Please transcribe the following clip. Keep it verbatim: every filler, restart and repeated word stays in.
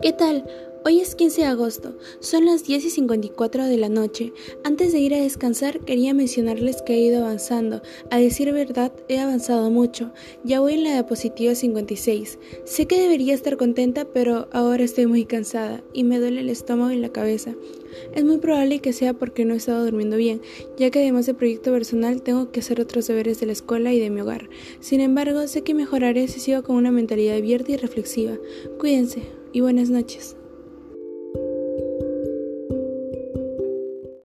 ¿Qué tal? Hoy es quince de agosto, son las diez y cincuenta y cuatro de la noche. Antes de ir a descansar quería mencionarles que he ido avanzando. A decir verdad, he avanzado mucho. Ya voy en la diapositiva cincuenta y seis. Sé que debería estar contenta, pero ahora estoy muy cansada y me duele el estómago y la cabeza. Es muy probable que sea porque no he estado durmiendo bien, ya que además del proyecto personal tengo que hacer otros deberes de la escuela y de mi hogar. Sin embargo, sé que mejoraré si sigo con una mentalidad abierta y reflexiva. Cuídense y buenas noches.